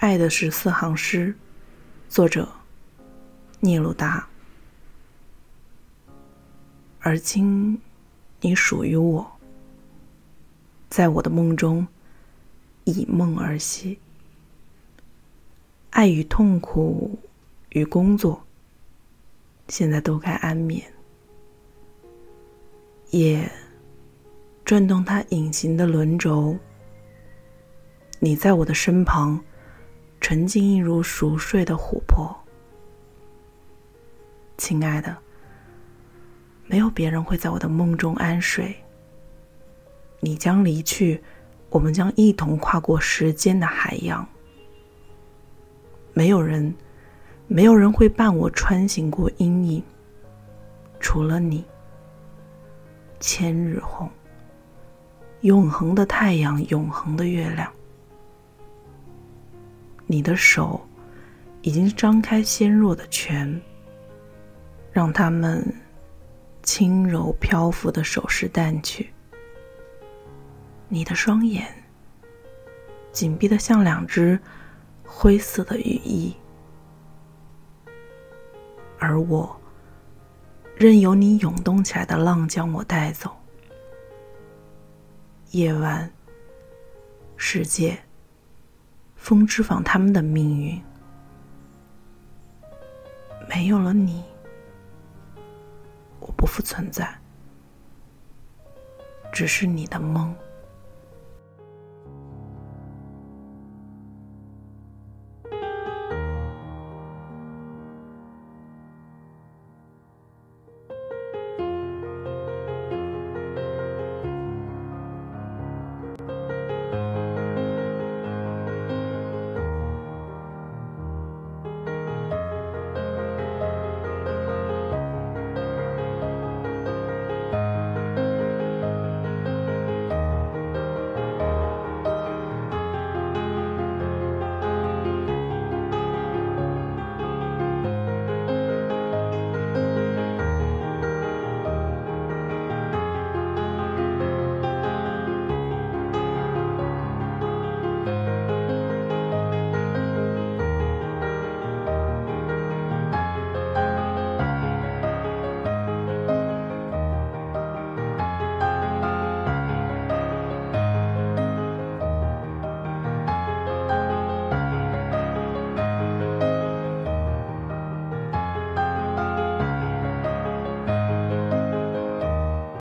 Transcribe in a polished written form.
爱的14行诗，作者聂鲁达。而今你属于我，在我的梦中以梦而息。爱与痛苦与工作，现在都该安眠。也转动它隐形的轮轴，你在我的身旁，沉浸一如熟睡的琥珀。亲爱的，没有别人会在我的梦中安睡。你将离去，我们将一同跨过时间的海洋。没有人会伴我穿行过阴影，除了你。千日红，永恒的太阳，永恒的月亮。你的手已经张开纤弱的拳，让它们轻柔漂浮的首饰淡去。你的双眼紧闭的像两只灰色的羽翼，而我任由你涌动起来的浪将我带走。夜晚，世界，风织仿他们的命运。没有了你，我不复存在，只是你的梦。